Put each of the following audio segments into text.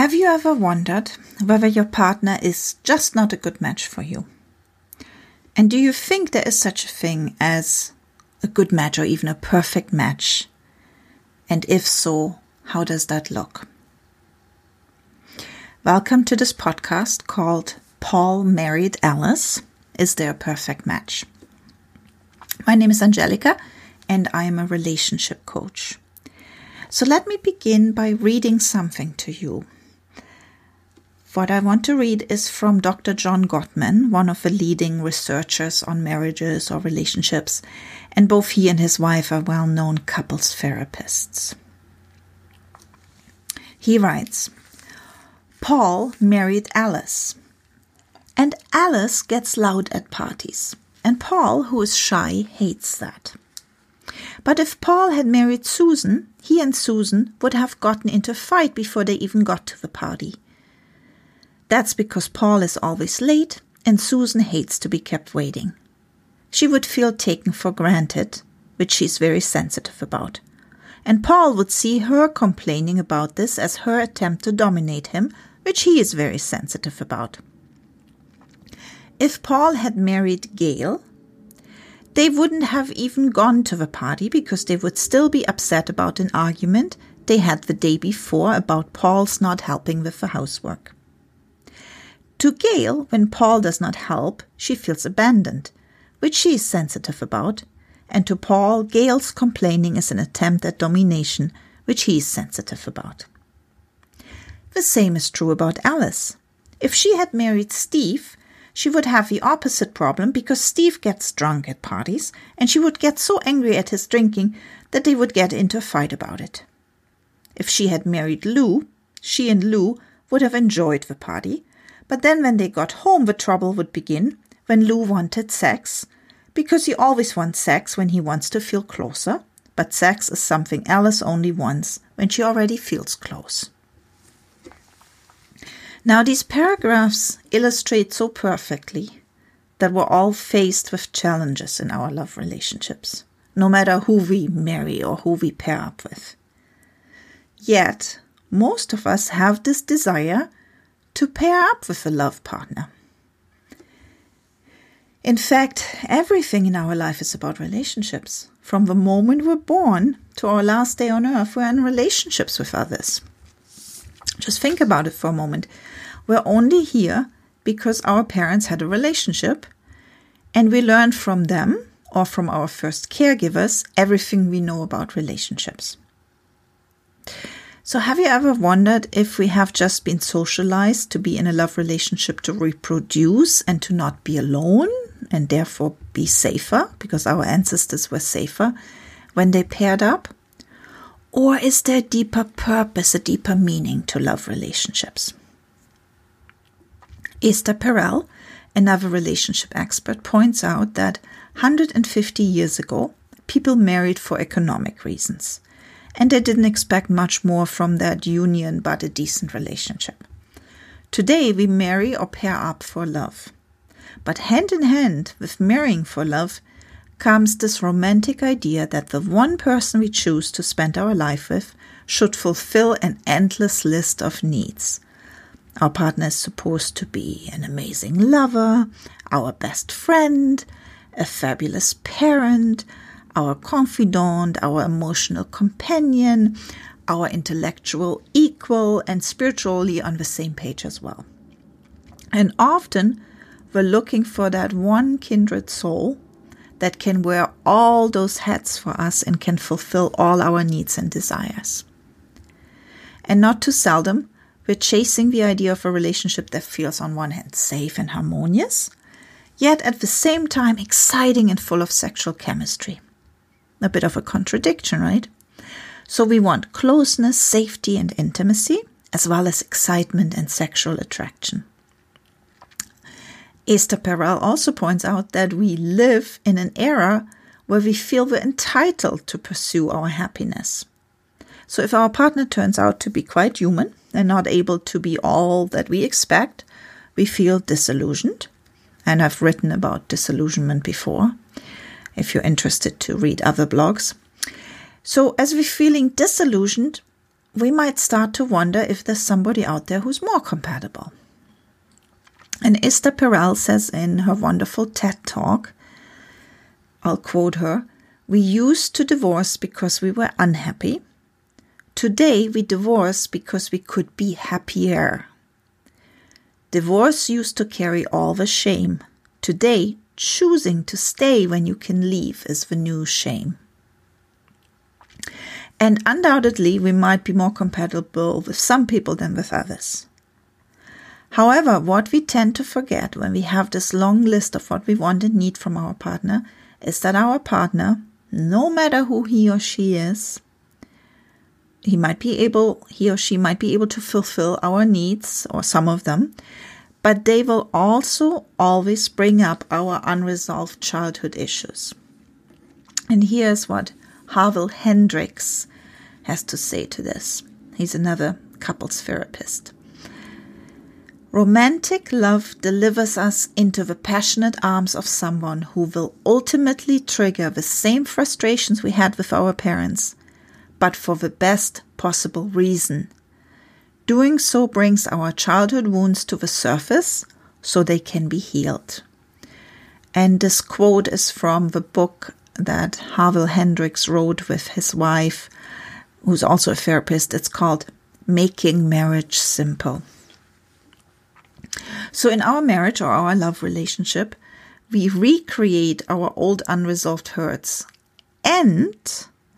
Have you ever wondered whether your partner is just not a good match for you? And do you think there is such a thing as a good match or even a perfect match? And if so, how does that look? Welcome to this podcast called Paul Married Alice. Is there a perfect match? My name is Angelica and I am a relationship coach. So let me begin by reading something to you. What I want to read is from Dr. John Gottman, one of the leading researchers on marriages or relationships, and both he and his wife are well-known couples therapists. He writes, Paul married Alice, and Alice gets loud at parties, and Paul, who is shy, hates that. But if Paul had married Susan, he and Susan would have gotten into a fight before they even got to the party. That's because Paul is always late and Susan hates to be kept waiting. She would feel taken for granted, which she's very sensitive about. And Paul would see her complaining about this as her attempt to dominate him, which he is very sensitive about. If Paul had married Gail, they wouldn't have even gone to the party because they would still be upset about an argument they had the day before about Paul's not helping with the housework. To Gail, when Paul does not help, she feels abandoned, which she is sensitive about, and to Paul, Gail's complaining is an attempt at domination, which he is sensitive about. The same is true about Alice. If she had married Steve, she would have the opposite problem because Steve gets drunk at parties and she would get so angry at his drinking that they would get into a fight about it. If she had married Lou, she and Lou would have enjoyed the party, but then when they got home, the trouble would begin when Lou wanted sex, because he always wants sex when he wants to feel closer, but sex is something Alice only wants when she already feels close. Now, these paragraphs illustrate so perfectly that we're all faced with challenges in our love relationships, no matter who we marry or who we pair up with. Yet, most of us have this desire to pair up with a love partner. In fact, everything in our life is about relationships. From the moment we're born to our last day on earth, we're in relationships with others. Just think about it for a moment. We're only here because our parents had a relationship and we learned from them or from our first caregivers everything we know about relationships. So have you ever wondered if we have just been socialized to be in a love relationship to reproduce and to not be alone and therefore be safer because our ancestors were safer when they paired up? Or is there a deeper purpose, a deeper meaning to love relationships? Esther Perel, another relationship expert, points out that 150 years ago, people married for economic reasons, and they didn't expect much more from that union but a decent relationship. Today, we marry or pair up for love. But hand in hand with marrying for love comes this romantic idea that the one person we choose to spend our life with should fulfill an endless list of needs. Our partner is supposed to be an amazing lover, our best friend, a fabulous parent, our confidant, our emotional companion, our intellectual equal, and spiritually on the same page as well. And often we're looking for that one kindred soul that can wear all those hats for us and can fulfill all our needs and desires. And not too seldom, we're chasing the idea of a relationship that feels on one hand safe and harmonious, yet at the same time exciting and full of sexual chemistry. A bit of a contradiction, right? So we want closeness, safety, and intimacy, as well as excitement and sexual attraction. Esther Perel also points out that we live in an era where we feel we're entitled to pursue our happiness. So if our partner turns out to be quite human and not able to be all that we expect, we feel disillusioned. And I've written about disillusionment before, if you're interested to read other blogs. So as we're feeling disillusioned, we might start to wonder if there's somebody out there who's more compatible. And Esther Perel says in her wonderful TED Talk, I'll quote her, "We used to divorce because we were unhappy. Today we divorce because we could be happier. Divorce used to carry all the shame. Today, choosing to stay when you can leave is the new shame." And undoubtedly, we might be more compatible with some people than with others. However, what we tend to forget when we have this long list of what we want and need from our partner is that our partner, no matter who he or she is, he or she might be able to fulfill our needs or some of them, but they will also always bring up our unresolved childhood issues. And here's what Harville Hendrix has to say to this. He's another couples therapist. "Romantic love delivers us into the passionate arms of someone who will ultimately trigger the same frustrations we had with our parents, but for the best possible reason. Doing so brings our childhood wounds to the surface so they can be healed." And this quote is from the book that Harville Hendrix wrote with his wife, who's also a therapist. It's called Making Marriage Simple. So in our marriage or our love relationship, we recreate our old unresolved hurts. And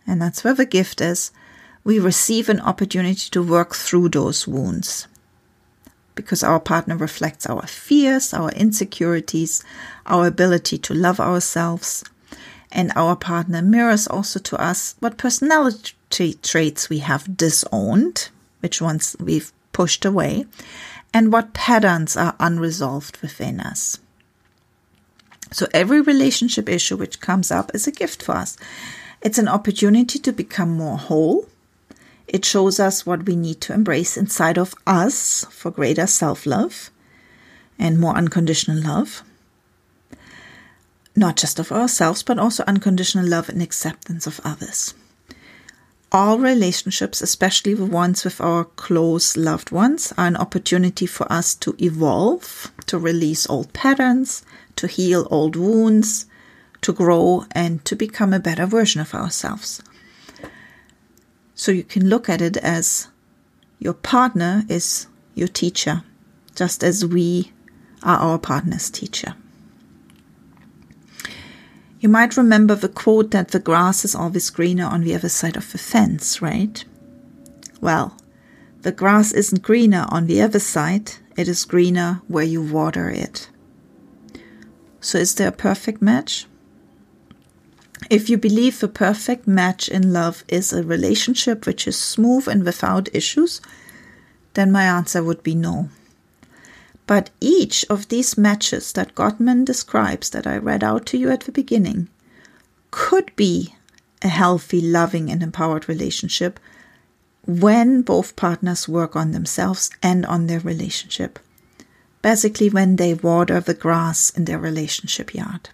that's where the gift is, we receive an opportunity to work through those wounds. Because our partner reflects our fears, our insecurities, our ability to love ourselves. And our partner mirrors also to us what personality traits we have disowned, which ones we've pushed away, and what patterns are unresolved within us. So every relationship issue which comes up is a gift for us. It's an opportunity to become more whole. It shows us what we need to embrace inside of us for greater self-love and more unconditional love. Not just of ourselves, but also unconditional love and acceptance of others. All relationships, especially the ones with our close loved ones, are an opportunity for us to evolve, to release old patterns, to heal old wounds, to grow and to become a better version of ourselves. So you can look at it as your partner is your teacher, just as we are our partner's teacher. You might remember the quote that the grass is always greener on the other side of the fence, right? Well, the grass isn't greener on the other side. It is greener where you water it. So is there a perfect match? If you believe the perfect match in love is a relationship which is smooth and without issues, then my answer would be no. But each of these matches that Gottman describes, that I read out to you at the beginning, could be a healthy, loving, and empowered relationship when both partners work on themselves and on their relationship. Basically, when they water the grass in their relationship yard.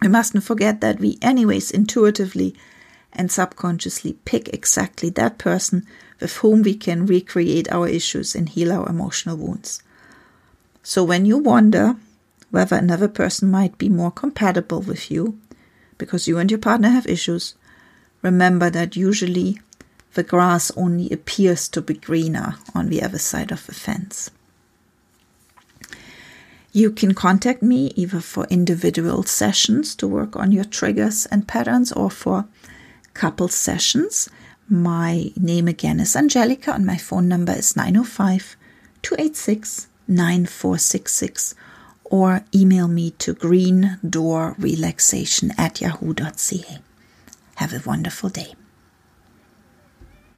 We mustn't forget that we anyways intuitively and subconsciously pick exactly that person with whom we can recreate our issues and heal our emotional wounds. So when you wonder whether another person might be more compatible with you, because you and your partner have issues, remember that usually the grass only appears to be greener on the other side of the fence. You can contact me either for individual sessions to work on your triggers and patterns or for couple sessions. My name again is Angelica and my phone number is 905-286-9466 or email me to greendoorrelaxation@yahoo.ca. Have a wonderful day.